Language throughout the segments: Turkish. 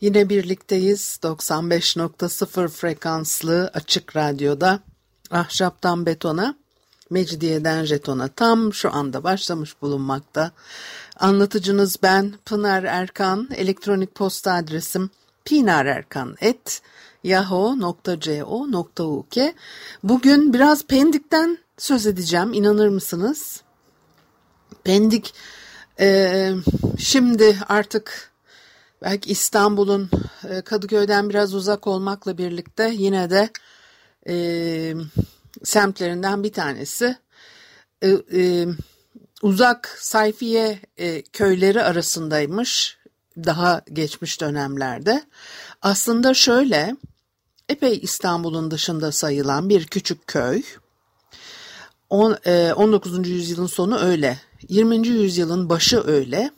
yine birlikteyiz. 95.0 frekanslı Açık Radyo'da Ahşaptan Betona, Mecidiyeden Jeton'a tam şu anda başlamış bulunmakta. Anlatıcınız ben Pınar Erkan. Elektronik posta adresim pinarerkan@yahoo.co.uk. Bugün biraz Pendik'ten söz edeceğim. İnanır mısınız? Pendik şimdi artık belki İstanbul'un Kadıköy'den biraz uzak olmakla birlikte yine de semtlerinden bir tanesi. Uzak sayfiye köyleri arasındaymış daha geçmiş dönemlerde. Aslında şöyle, epey İstanbul'un dışında sayılan bir küçük köy. 19. yüzyılın sonu öyle, 20. yüzyılın başı öyle.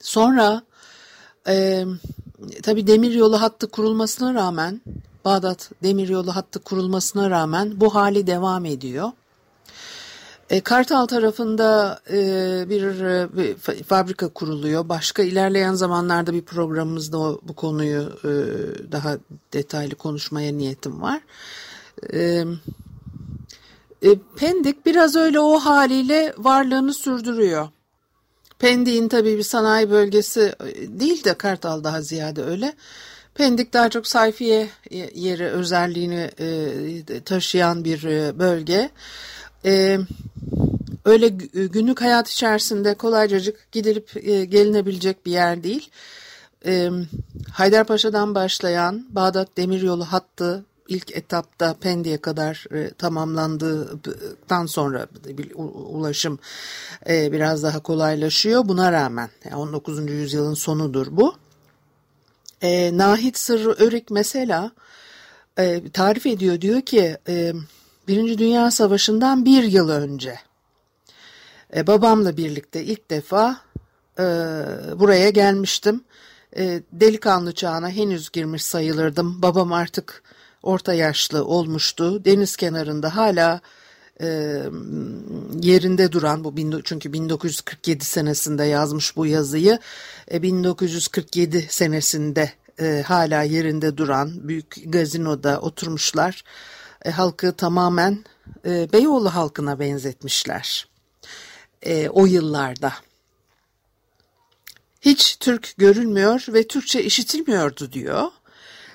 Sonra tabii demiryolu hattı kurulmasına rağmen, Bağdat Demiryolu hattı kurulmasına rağmen bu hali devam ediyor. Kartal tarafında bir fabrika kuruluyor. Başka ilerleyen zamanlarda bir programımızda bu konuyu daha detaylı konuşmaya niyetim var. Pendik biraz öyle o haliyle varlığını sürdürüyor. Pendik'in tabii bir sanayi bölgesi değil de Kartal daha ziyade öyle. Pendik daha çok sayfiye yeri özelliğini taşıyan bir bölge. Öyle günlük hayat içerisinde kolaycacık gidilip gelinebilecek bir yer değil. Haydarpaşa'dan başlayan Bağdat Demiryolu hattı ilk etapta Pendik'e kadar tamamlandıktan sonra ulaşım biraz daha kolaylaşıyor. Buna rağmen 19. yüzyılın sonudur bu. Nahit Sırrı Örik mesela tarif ediyor, diyor ki Birinci Dünya Savaşı'ndan bir yıl önce babamla birlikte ilk defa buraya gelmiştim. Delikanlı çağına henüz girmiş sayılırdım. Babam artık orta yaşlı olmuştu. Deniz kenarında hala yerinde duran, bu çünkü 1947 senesinde yazmış bu yazıyı, 1947 senesinde hala yerinde duran büyük gazinoda oturmuşlar. Halkı tamamen Beyoğlu halkına benzetmişler o yıllarda. Hiç Türk görülmüyor ve Türkçe işitilmiyordu diyor.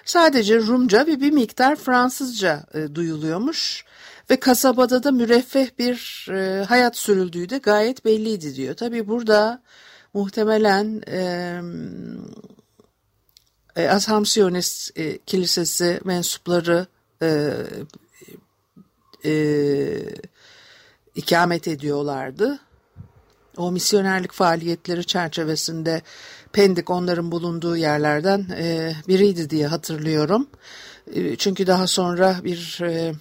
Sadece Rumca ve bir miktar Fransızca duyuluyormuş ve kasabada da müreffeh bir hayat sürüldüğü de gayet belliydi diyor. Tabii burada muhtemelen Ashamsiones Kilisesi mensupları ikamet ediyorlardı. O misyonerlik faaliyetleri çerçevesinde Pendik onların bulunduğu yerlerden biriydi diye hatırlıyorum. Çünkü daha sonra bir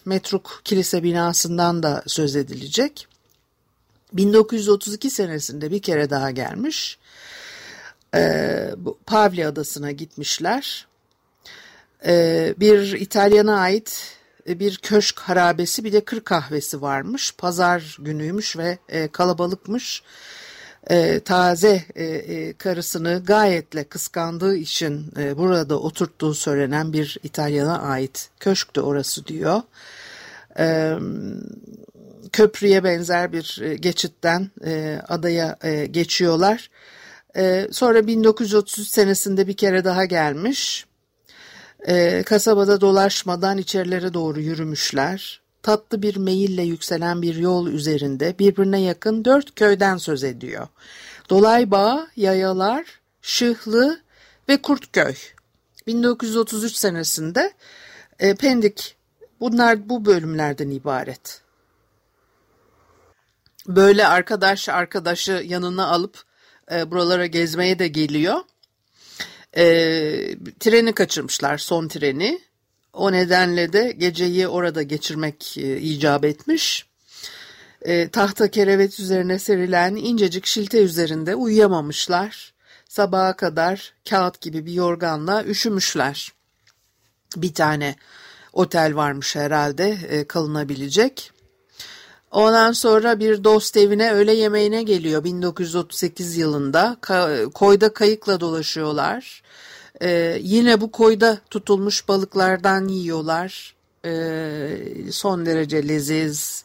metruk kilise binasından da söz edilecek. 1932 senesinde bir kere daha gelmiş. Pavle Adası'na gitmişler. Bir İtalyana ait bir köşk harabesi, bir de kır kahvesi varmış. Pazar günüymüş ve kalabalıkmış. Taze karısını gayetle kıskandığı için burada oturttuğu söylenen bir İtalyana ait köşk de orası diyor. Köprüye benzer bir geçitten adaya geçiyorlar. Sonra 1933 senesinde bir kere daha gelmiş. Kasabada dolaşmadan içerilere doğru yürümüşler. Tatlı bir meyille yükselen bir yol üzerinde birbirine yakın 4 köyden söz ediyor. Dolaybağ, Yayalar, Şıhlı ve Kurtköy. 1933 senesinde Pendik bunlar bu bölümlerden ibaret. Böyle arkadaşı yanına alıp buralara gezmeye de geliyor. Treni kaçırmışlar, son treni. O nedenle de geceyi orada geçirmek icap etmiş. Tahta kerevet üzerine serilen incecik şilte üzerinde uyuyamamışlar. Sabaha kadar kağıt gibi bir yorganla üşümüşler. Bir tane otel varmış herhalde kalınabilecek. Ondan sonra bir dost evine öğle yemeğine geliyor 1938 yılında. Koyda kayıkla dolaşıyorlar. Yine bu koyda tutulmuş balıklardan yiyorlar. Son derece leziz,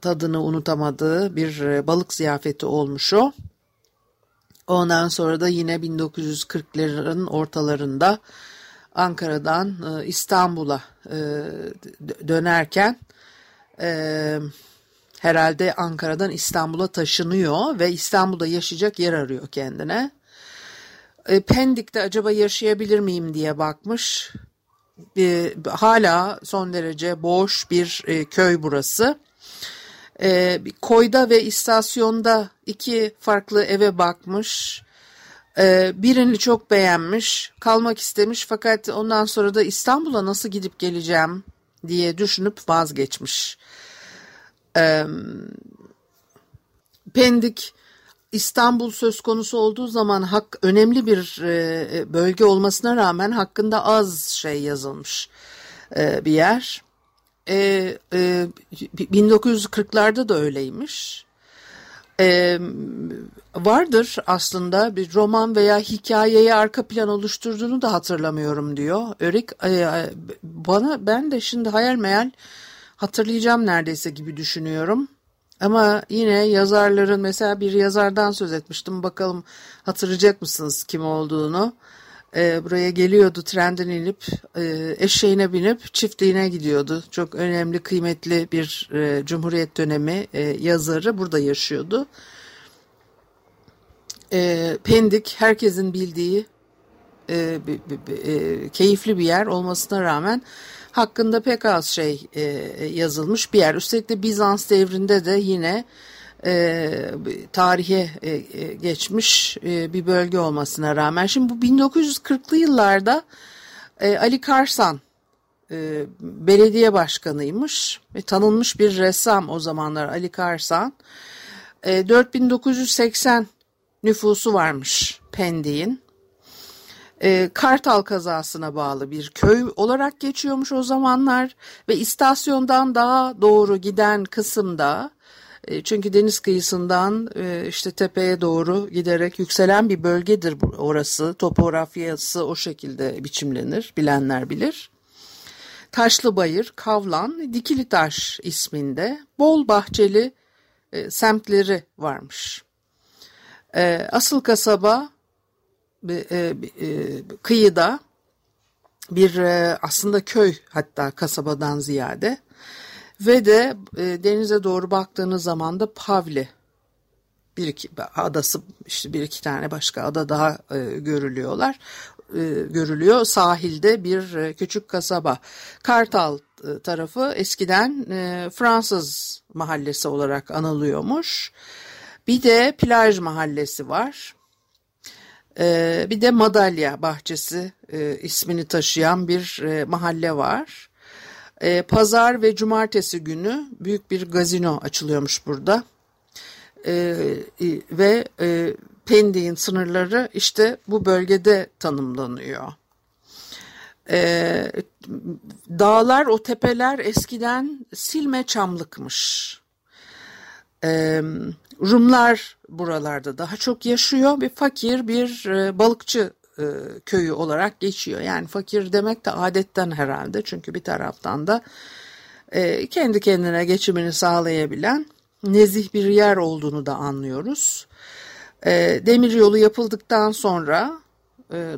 tadını unutamadığı bir balık ziyafeti olmuş o. Ondan sonra da yine 1940'ların ortalarında Ankara'dan İstanbul'a dönerken herhalde Ankara'dan İstanbul'a taşınıyor ve İstanbul'da yaşayacak yer arıyor kendine. Pendik'te acaba yaşayabilir miyim diye bakmış. Hala son derece boş bir köy burası. Koyda ve istasyonda iki farklı eve bakmış. Birini çok beğenmiş, kalmak istemiş fakat ondan sonra da İstanbul'a nasıl gidip geleceğim diye düşünüp vazgeçmiş. Pendik, İstanbul söz konusu olduğu zaman önemli bir bölge olmasına rağmen hakkında az şey yazılmış bir yer. 1940'larda da öyleymiş. Vardır aslında bir roman veya hikayeye arka plan oluşturduğunu da hatırlamıyorum diyor Örik. Ben de şimdi hayal meyal hatırlayacağım neredeyse gibi düşünüyorum. Ama yine yazarların, mesela bir yazardan söz etmiştim, bakalım hatırlayacak mısınız kim olduğunu. Buraya geliyordu, trenden inip eşeğine binip çiftliğine gidiyordu. Çok önemli, kıymetli bir Cumhuriyet dönemi yazarı burada yaşıyordu. Pendik herkesin bildiği keyifli bir yer olmasına rağmen hakkında pek az şey yazılmış bir yer. Üstelik de Bizans devrinde de yine tarihe geçmiş bir bölge olmasına rağmen. Şimdi bu 1940'lı yıllarda Ali Karsan belediye başkanıymış. Tanınmış bir ressam o zamanlar Ali Karsan. 4980 nüfusu varmış Pendik'in. Kartal kazasına bağlı bir köy olarak geçiyormuş o zamanlar ve istasyondan daha doğru giden kısımda, çünkü deniz kıyısından işte tepeye doğru giderek yükselen bir bölgedir orası. Topografyası o şekilde biçimlenir, bilenler bilir. Taşlıbayır, Kavlan, Dikilitaş isminde bol bahçeli semtleri varmış. Asıl kasaba kıyıda bir aslında köy, hatta kasabadan ziyade. Ve de denize doğru baktığınız zaman da Pavle Adası, işte bir iki tane başka ada daha görülüyor. Sahilde bir küçük kasaba. Kartal tarafı eskiden Fransız mahallesi olarak anılıyormuş. Bir de plaj mahallesi var. Bir de Madalya Bahçesi ismini taşıyan bir mahalle var. Pazar ve cumartesi günü büyük bir gazino açılıyormuş burada. Ve Pendik'in sınırları işte bu bölgede tanımlanıyor. Dağlar, o tepeler eskiden silme çamlıkmış. Rumlar buralarda daha çok yaşıyor. Bir fakir, bir balıkçı köyü olarak geçiyor. Yani fakir demek de adetten herhalde. Çünkü bir taraftan da kendi kendine geçimini sağlayabilen nezih bir yer olduğunu da anlıyoruz. Demiryolu yapıldıktan sonra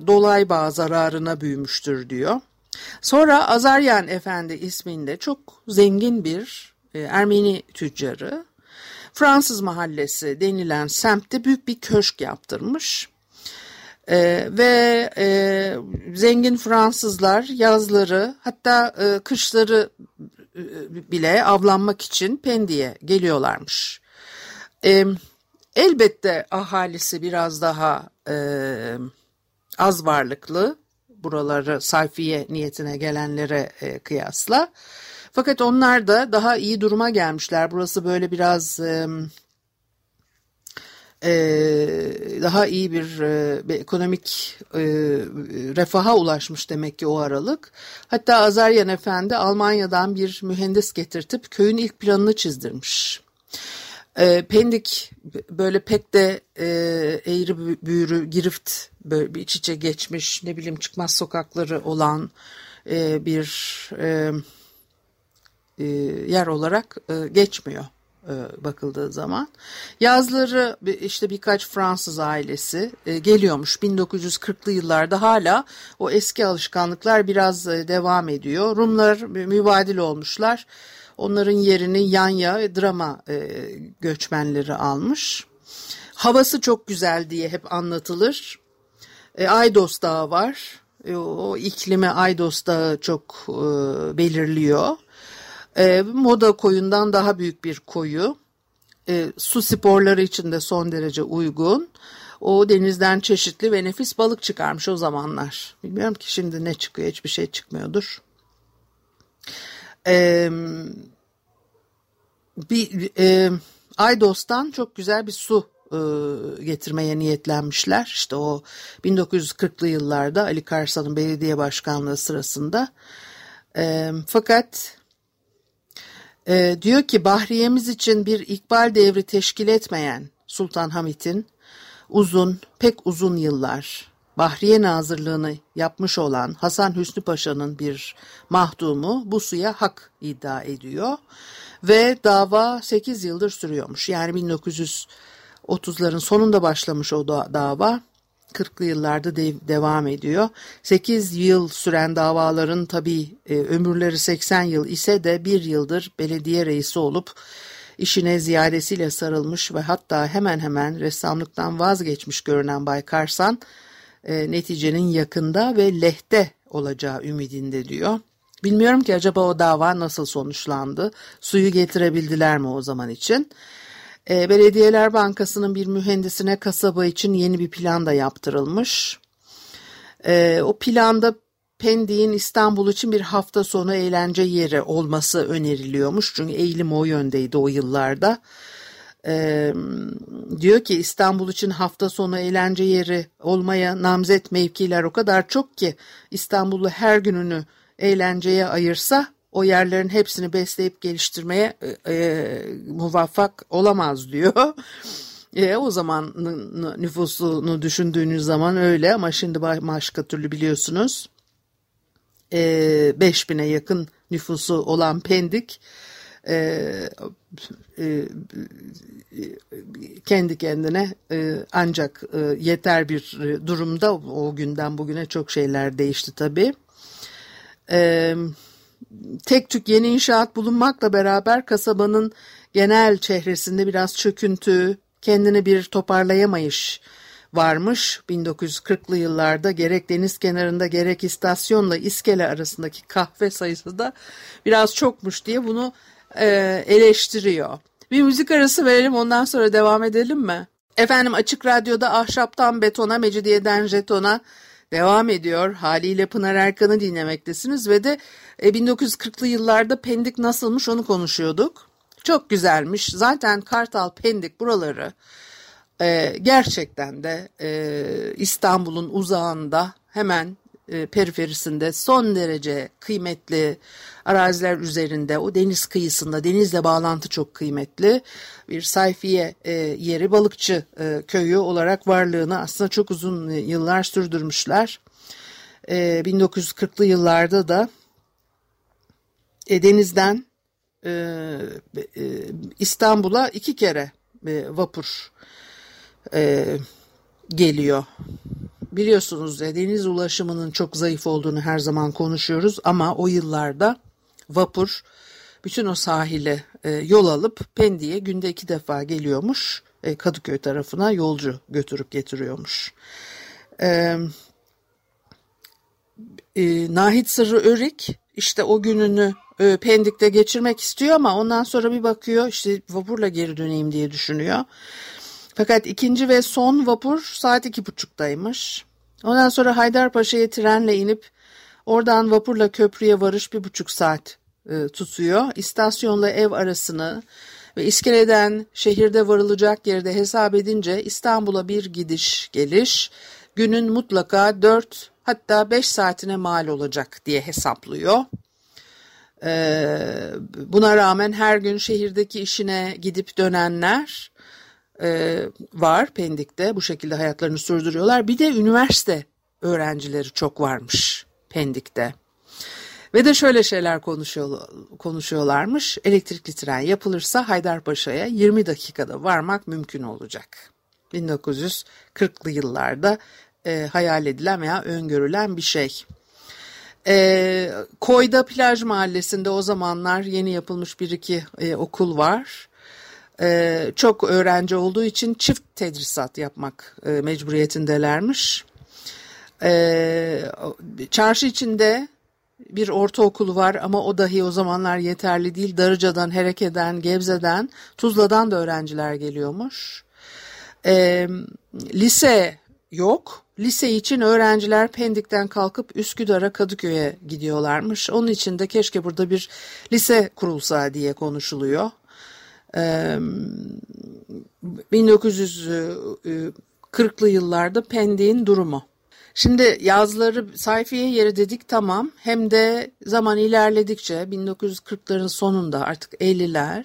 Dolaybağ zararına büyümüştür diyor. Sonra Azaryan Efendi isminde çok zengin bir Ermeni tüccarı Fransız mahallesi denilen semtte büyük bir köşk yaptırmış. Ve zengin Fransızlar yazları, hatta kışları bile avlanmak için Pendik'e geliyorlarmış. Elbette ahalisi biraz daha az varlıklı, buraları sayfiye niyetine gelenlere kıyasla. Fakat onlar da daha iyi duruma gelmişler. Burası böyle biraz daha iyi bir ekonomik refaha ulaşmış demek ki o aralık. Hatta Azaryan Efendi Almanya'dan bir mühendis getirtip köyün ilk planını çizdirmiş. Pendik böyle pek de eğri büğrü, girift, böyle bir iç içe geçmiş, ne bileyim çıkmaz sokakları olan bir yer olarak geçmiyor bakıldığı zaman. Yazları işte birkaç Fransız ailesi geliyormuş. 1940'lı yıllarda hala o eski alışkanlıklar biraz devam ediyor. Rumlar mübadil olmuşlar. Onların yerini Yanya ve Drama göçmenleri almış. Havası çok güzel diye hep anlatılır. Aydos Dağı var. O iklimi Aydos Dağı çok belirliyor. Moda koyundan daha büyük bir koyu. Su sporları için de son derece uygun. O denizden çeşitli ve nefis balık çıkarmış o zamanlar. Bilmiyorum ki şimdi ne çıkıyor, hiçbir şey çıkmıyordur. Aydos'tan çok güzel bir su getirmeye niyetlenmişler. İşte o 1940'lı yıllarda Ali Karsan'ın belediye başkanlığı sırasında. Fakat diyor ki Bahriye'miz için bir ikbal devri teşkil etmeyen Sultan Hamit'in pek uzun yıllar Bahriye Nazırlığını yapmış olan Hasan Hüsnü Paşa'nın bir mahdumu bu suya hak iddia ediyor ve dava 8 yıldır sürüyormuş. Yani 1930'ların sonunda başlamış o dava 40'lı yıllarda devam ediyor. 8 yıl süren davaların tabii ömürleri 80 yıl ise de 1 yıldır belediye reisi olup İşine ziyadesiyle sarılmış ve hatta hemen hemen ressamlıktan vazgeçmiş görünen Bay Karsan neticenin yakında ve lehte olacağı ümidinde diyor. Bilmiyorum ki acaba o dava nasıl sonuçlandı? Suyu getirebildiler mi o zaman için? Belediyeler Bankası'nın bir mühendisine kasaba için yeni bir plan da yaptırılmış. O planda Pendik'in İstanbul için bir hafta sonu eğlence yeri olması öneriliyormuş. Çünkü eğilim o yöndeydi o yıllarda. Diyor ki İstanbul için hafta sonu eğlence yeri olmaya namzet mevkiler o kadar çok ki İstanbul'u her gününü eğlenceye ayırsa o yerlerin hepsini besleyip geliştirmeye muvaffak olamaz diyor. O zaman nüfusunu düşündüğünüz zaman öyle ama şimdi başka türlü biliyorsunuz. 5000'e yakın nüfusu olan Pendik kendi kendine ancak yeter bir durumda. O günden bugüne çok şeyler değişti tabii. Tek tük yeni inşaat bulunmakla beraber kasabanın genel çehresinde biraz çöküntü, kendini bir toparlayamayış varmış. 1940'lı yıllarda gerek deniz kenarında gerek istasyonla iskele arasındaki kahve sayısı da biraz çokmuş diye bunu eleştiriyor. Bir müzik arası verelim, ondan sonra devam edelim mi? Efendim Açık Radyo'da Ahşaptan Betona, Mecidiyeden Jeton'a devam ediyor. Haliyle Pınar Erkan'ı dinlemektesiniz ve de 1940'lı yıllarda Pendik nasılmış onu konuşuyorduk. Çok güzelmiş. Zaten Kartal, Pendik buraları gerçekten de İstanbul'un uzağında hemen periferisinde son derece kıymetli araziler üzerinde, o deniz kıyısında, denizle bağlantı çok kıymetli bir sayfiye yeri, balıkçı köyü olarak varlığını aslında çok uzun yıllar sürdürmüşler. 1940'lı yıllarda da denizden İstanbul'a 2 kere vapur geliyor. Biliyorsunuz deniz ulaşımının çok zayıf olduğunu her zaman konuşuyoruz ama o yıllarda vapur bütün o sahile yol alıp Pendik'e günde 2 defa geliyormuş. Kadıköy tarafına yolcu götürüp getiriyormuş. Nahit Sırrı Örik işte o gününü Pendik'te geçirmek istiyor ama ondan sonra bir bakıyor işte vapurla geri döneyim diye düşünüyor. Fakat ikinci ve son vapur saat 2.30'daymış. Ondan sonra Haydarpaşa'ya trenle inip oradan vapurla köprüye varış 1.5 saat tutuyor. İstasyonla ev arasını ve iskeleden şehirde varılacak yerde hesap edince İstanbul'a bir gidiş geliş günün mutlaka 4 hatta 5 saatine mal olacak diye hesaplıyor. Buna rağmen her gün şehirdeki işine gidip dönenler var Pendik'te, bu şekilde hayatlarını sürdürüyorlar. Bir de üniversite öğrencileri çok varmış Pendik'te. Ve de şöyle şeyler konuşuyorlarmış. Elektrikli tren yapılırsa Haydarpaşa'ya 20 dakikada varmak mümkün olacak. 1940'lı yıllarda hayal edilen veya öngörülen bir şey. Koyda Plaj Mahallesi'nde o zamanlar yeni yapılmış bir iki okul var. Çok öğrenci olduğu için çift tedrisat yapmak mecburiyetindelermiş. Çarşı içinde bir ortaokulu var ama o dahi o zamanlar yeterli değil. Darıca'dan, Hereke'den, Gebze'den, Tuzla'dan da öğrenciler geliyormuş. Lise yok. Lise için öğrenciler Pendik'ten kalkıp Üsküdar'a, Kadıköy'e gidiyorlarmış. Onun için de keşke burada bir lise kurulsa diye konuşuluyor. 1940'lı yıllarda Pendik'in durumu. Şimdi yazları sayfiye yeri dedik, tamam, hem de zaman ilerledikçe 1940'ların sonunda artık 50'ler,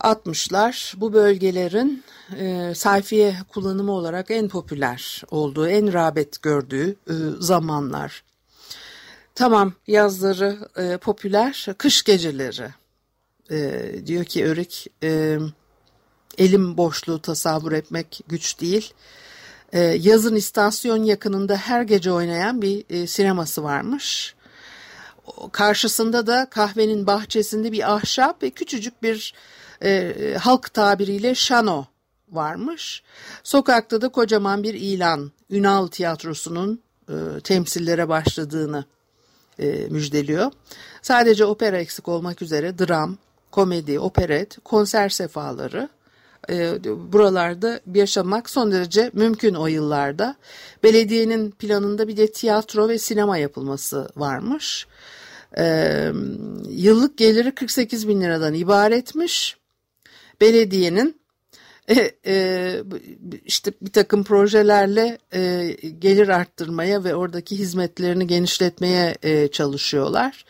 60'lar bu bölgelerin sayfiye kullanımı olarak en popüler olduğu, en rağbet gördüğü zamanlar. Tamam, yazları popüler, kış geceleri diyor ki Örik, elim boşluğu tasavvur etmek güç değil. Yazın istasyon yakınında her gece oynayan bir sineması varmış. Karşısında da kahvenin bahçesinde bir ahşap ve küçücük bir halk tabiriyle şano varmış. Sokakta da kocaman bir ilan, Ünal Tiyatrosu'nun temsillere başladığını müjdeliyor. Sadece opera eksik olmak üzere dram, komedi, operet, konser sefaları buralarda yaşamak son derece mümkün o yıllarda. Belediyenin planında bir de tiyatro ve sinema yapılması varmış. Yıllık geliri 48 bin liradan ibaretmiş. Belediyenin işte bir takım projelerle gelir arttırmaya ve oradaki hizmetlerini genişletmeye çalışıyorlar.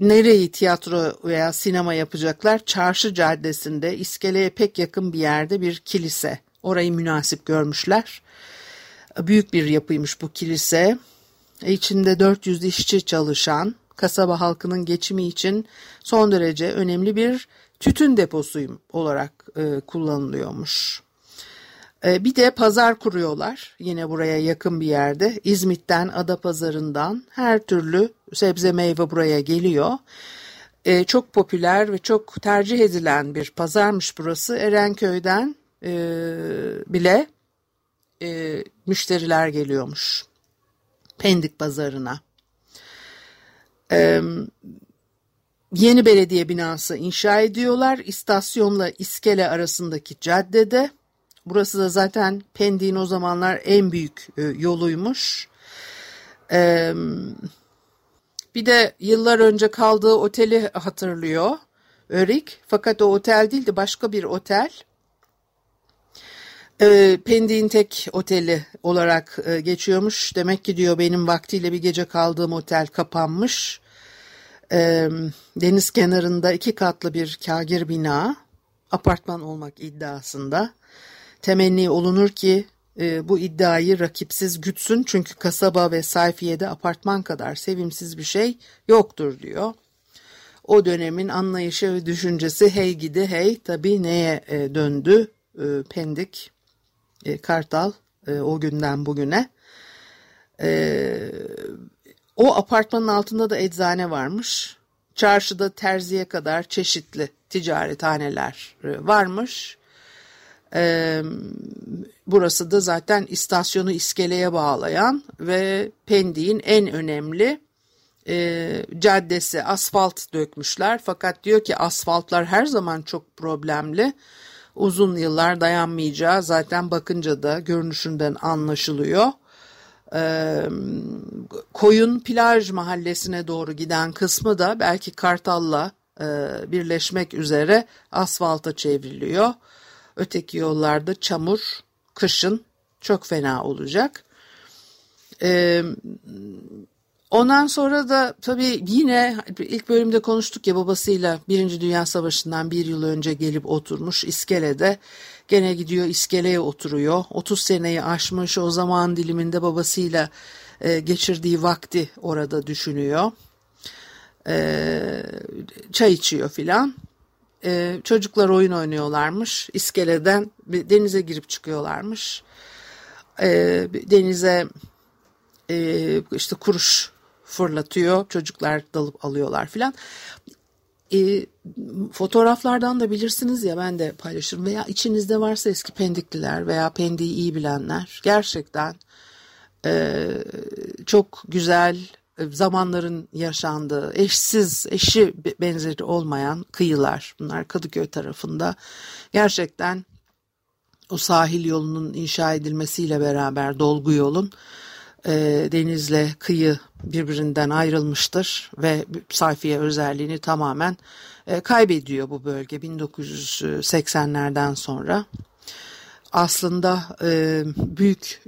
Nereyi tiyatro veya sinema yapacaklar? Çarşı Caddesi'nde iskeleye pek yakın bir yerde bir kilise. Orayı münasip görmüşler. Büyük bir yapıymış bu kilise. İçinde 400 işçi çalışan, kasaba halkının geçimi için son derece önemli bir tütün deposu olarak kullanılıyormuş. Bir de pazar kuruyorlar yine buraya yakın bir yerde. İzmit'ten, Adapazarı'ndan her türlü sebze meyve buraya geliyor. Çok popüler ve çok tercih edilen bir pazarmış burası. Erenköy'den bile müşteriler geliyormuş Pendik pazarına. Yeni belediye binası inşa ediyorlar istasyonla iskele arasındaki caddede. Burası da zaten Pendik'in o zamanlar en büyük yoluymuş. Bir de yıllar önce kaldığı oteli hatırlıyor Örik. Fakat o otel değildi, başka bir otel. Pendik'in tek oteli olarak geçiyormuş. Demek ki diyor benim vaktiyle bir gece kaldığım otel kapanmış. Deniz kenarında 2 katlı bir kâgir bina. Apartman olmak iddiasında. Temenni olunur ki bu iddiayı rakipsiz gütsün, çünkü kasaba ve sayfiyede apartman kadar sevimsiz bir şey yoktur diyor. O dönemin anlayışı ve düşüncesi hey gidi hey, tabii neye döndü Pendik, Kartal o günden bugüne. O apartmanın altında da eczane varmış. Çarşıda terziye kadar çeşitli ticarethaneler varmış. Burası da zaten istasyonu iskeleye bağlayan ve Pendik'in en önemli caddesi, asfalt dökmüşler. Fakat diyor ki asfaltlar her zaman çok problemli. Uzun yıllar dayanmayacağı zaten bakınca da görünüşünden anlaşılıyor. Koyun Plaj Mahallesi'ne doğru giden kısmı da belki Kartal'la birleşmek üzere asfalta çevriliyor. Öteki yollarda çamur, kışın çok fena olacak. Ondan sonra da tabii yine ilk bölümde konuştuk ya, babasıyla Birinci Dünya Savaşı'ndan bir yıl önce gelip oturmuş İskele'de. Gene gidiyor İskele'ye oturuyor. 30 seneyi aşmış, o zaman diliminde babasıyla geçirdiği vakti orada düşünüyor. Çay içiyor filan. Çocuklar oyun oynuyorlarmış. İskele'den denize girip çıkıyorlarmış. Denize işte kuruş fırlatıyor. Çocuklar dalıp alıyorlar filan. Fotoğraflardan da bilirsiniz ya, ben de paylaşırım. Veya içinizde varsa eski Pendikliler veya Pendik'i iyi bilenler. Gerçekten çok güzel zamanların yaşandığı, eşsiz, eşi benzeri olmayan kıyılar. Bunlar Kadıköy tarafında. Gerçekten o sahil yolunun inşa edilmesiyle beraber dolgu yolun, denizle kıyı birbirinden ayrılmıştır ve sayfiye özelliğini tamamen kaybediyor bu bölge 1980'lerden sonra. Aslında büyük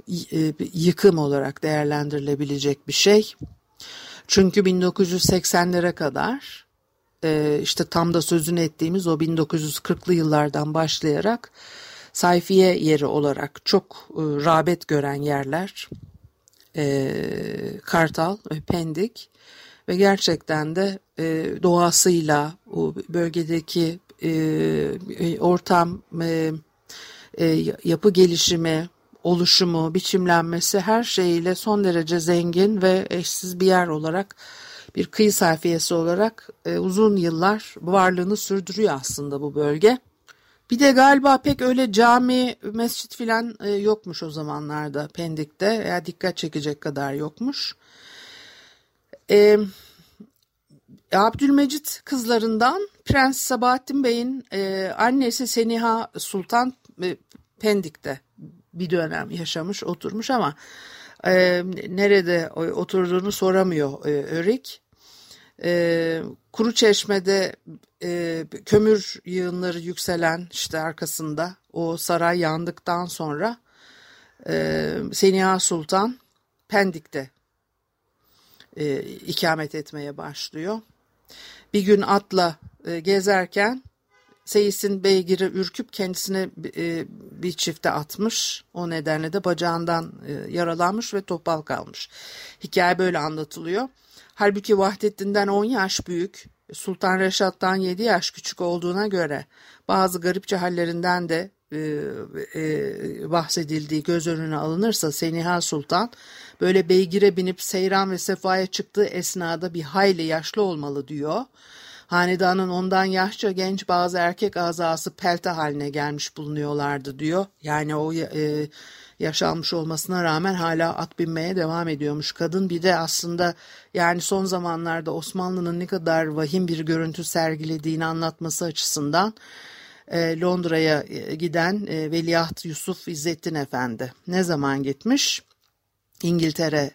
yıkım olarak değerlendirilebilecek bir şey. Çünkü 1980'lere kadar işte tam da sözünü ettiğimiz o 1940'lı yıllardan başlayarak sayfiye yeri olarak çok rağbet gören yerler Kartal ve Pendik ve gerçekten de doğasıyla o bölgedeki ortam, yapı gelişimi, oluşumu, biçimlenmesi her şeyiyle son derece zengin ve eşsiz bir yer olarak, bir kıyı sayfiyesi olarak uzun yıllar varlığını sürdürüyor aslında bu bölge. Bir de galiba pek öyle cami, mescit filan yokmuş o zamanlarda Pendik'te. Ya dikkat çekecek kadar yokmuş. Abdülmecit kızlarından Prens Sabahattin Bey'in annesi Seniha Sultan Pendik'te bir dönem yaşamış, oturmuş ama nerede oturduğunu soramıyor Örik. Kuruçeşme'de kömür yığınları yükselen, işte arkasında o saray yandıktan sonra Seniha Sultan Pendik'te ikamet etmeye başlıyor. Bir gün atla gezerken Seyis'in beygiri ürküp kendisine bir çifte atmış. O nedenle de bacağından yaralanmış ve topal kalmış. Hikaye böyle anlatılıyor. Halbuki Vahdettin'den 10 yaş büyük, Sultan Reşat'tan 7 yaş küçük olduğuna göre bazı garipçe hallerinden de bahsedildiği göz önüne alınırsa Seniha Sultan böyle beygire binip seyran ve sefaya çıktığı esnada bir hayli yaşlı olmalı diyor. Hanedanın ondan yaşça genç bazı erkek azası pelte haline gelmiş bulunuyorlardı diyor. Yani o yaşanmış olmasına rağmen hala at binmeye devam ediyormuş kadın. Bir de aslında yani son zamanlarda Osmanlı'nın ne kadar vahim bir görüntü sergilediğini anlatması açısından Londra'ya giden Veliaht Yusuf İzzettin Efendi ne zaman gitmiş? İngiltere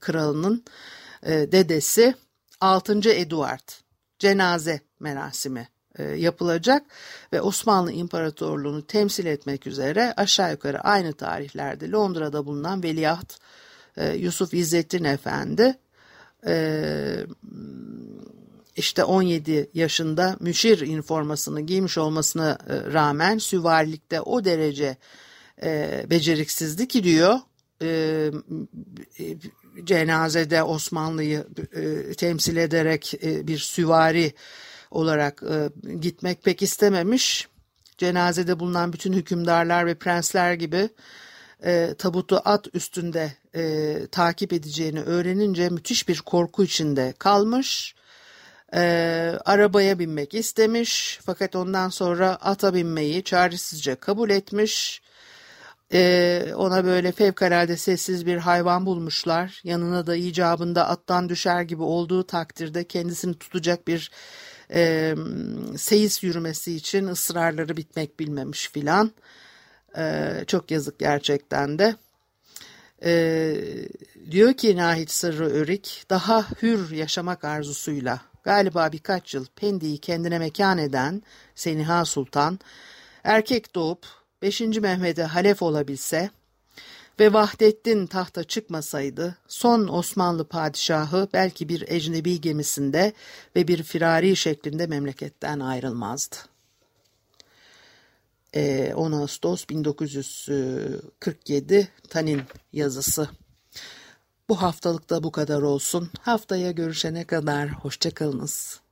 kralının dedesi 6. Eduard cenaze merasimi yapılacak ve Osmanlı İmparatorluğunu temsil etmek üzere aşağı yukarı aynı tarihlerde Londra'da bulunan Veliaht Yusuf İzzettin Efendi işte 17 yaşında müşir üniformasını giymiş olmasına rağmen süvarilikte o derece beceriksizdi ki diyor, cenazede Osmanlı'yı temsil ederek bir süvari olarak gitmek pek istememiş. Cenazede bulunan bütün hükümdarlar ve prensler gibi tabutu at üstünde takip edeceğini öğrenince müthiş bir korku içinde kalmış. Arabaya binmek istemiş fakat ondan sonra ata binmeyi çaresizce kabul etmiş. Ona böyle fevkalade sessiz bir hayvan bulmuşlar. Yanına da icabında attan düşer gibi olduğu takdirde kendisini tutacak bir seyis yürümesi için ısrarları bitmek bilmemiş filan. Çok yazık gerçekten de. Diyor ki Nahit Sırrı Örik, daha hür yaşamak arzusuyla galiba birkaç yıl Pendik'i kendine mekan eden Seniha Sultan, erkek doğup 5. Mehmet'e halef olabilse ve Vahdettin tahta çıkmasaydı, son Osmanlı padişahı belki bir ecnebi gemisinde ve bir firari şeklinde memleketten ayrılmazdı. 10 Ağustos 1947 Tanin yazısı. Bu haftalık da bu kadar olsun. Haftaya görüşene kadar hoşça kalınız.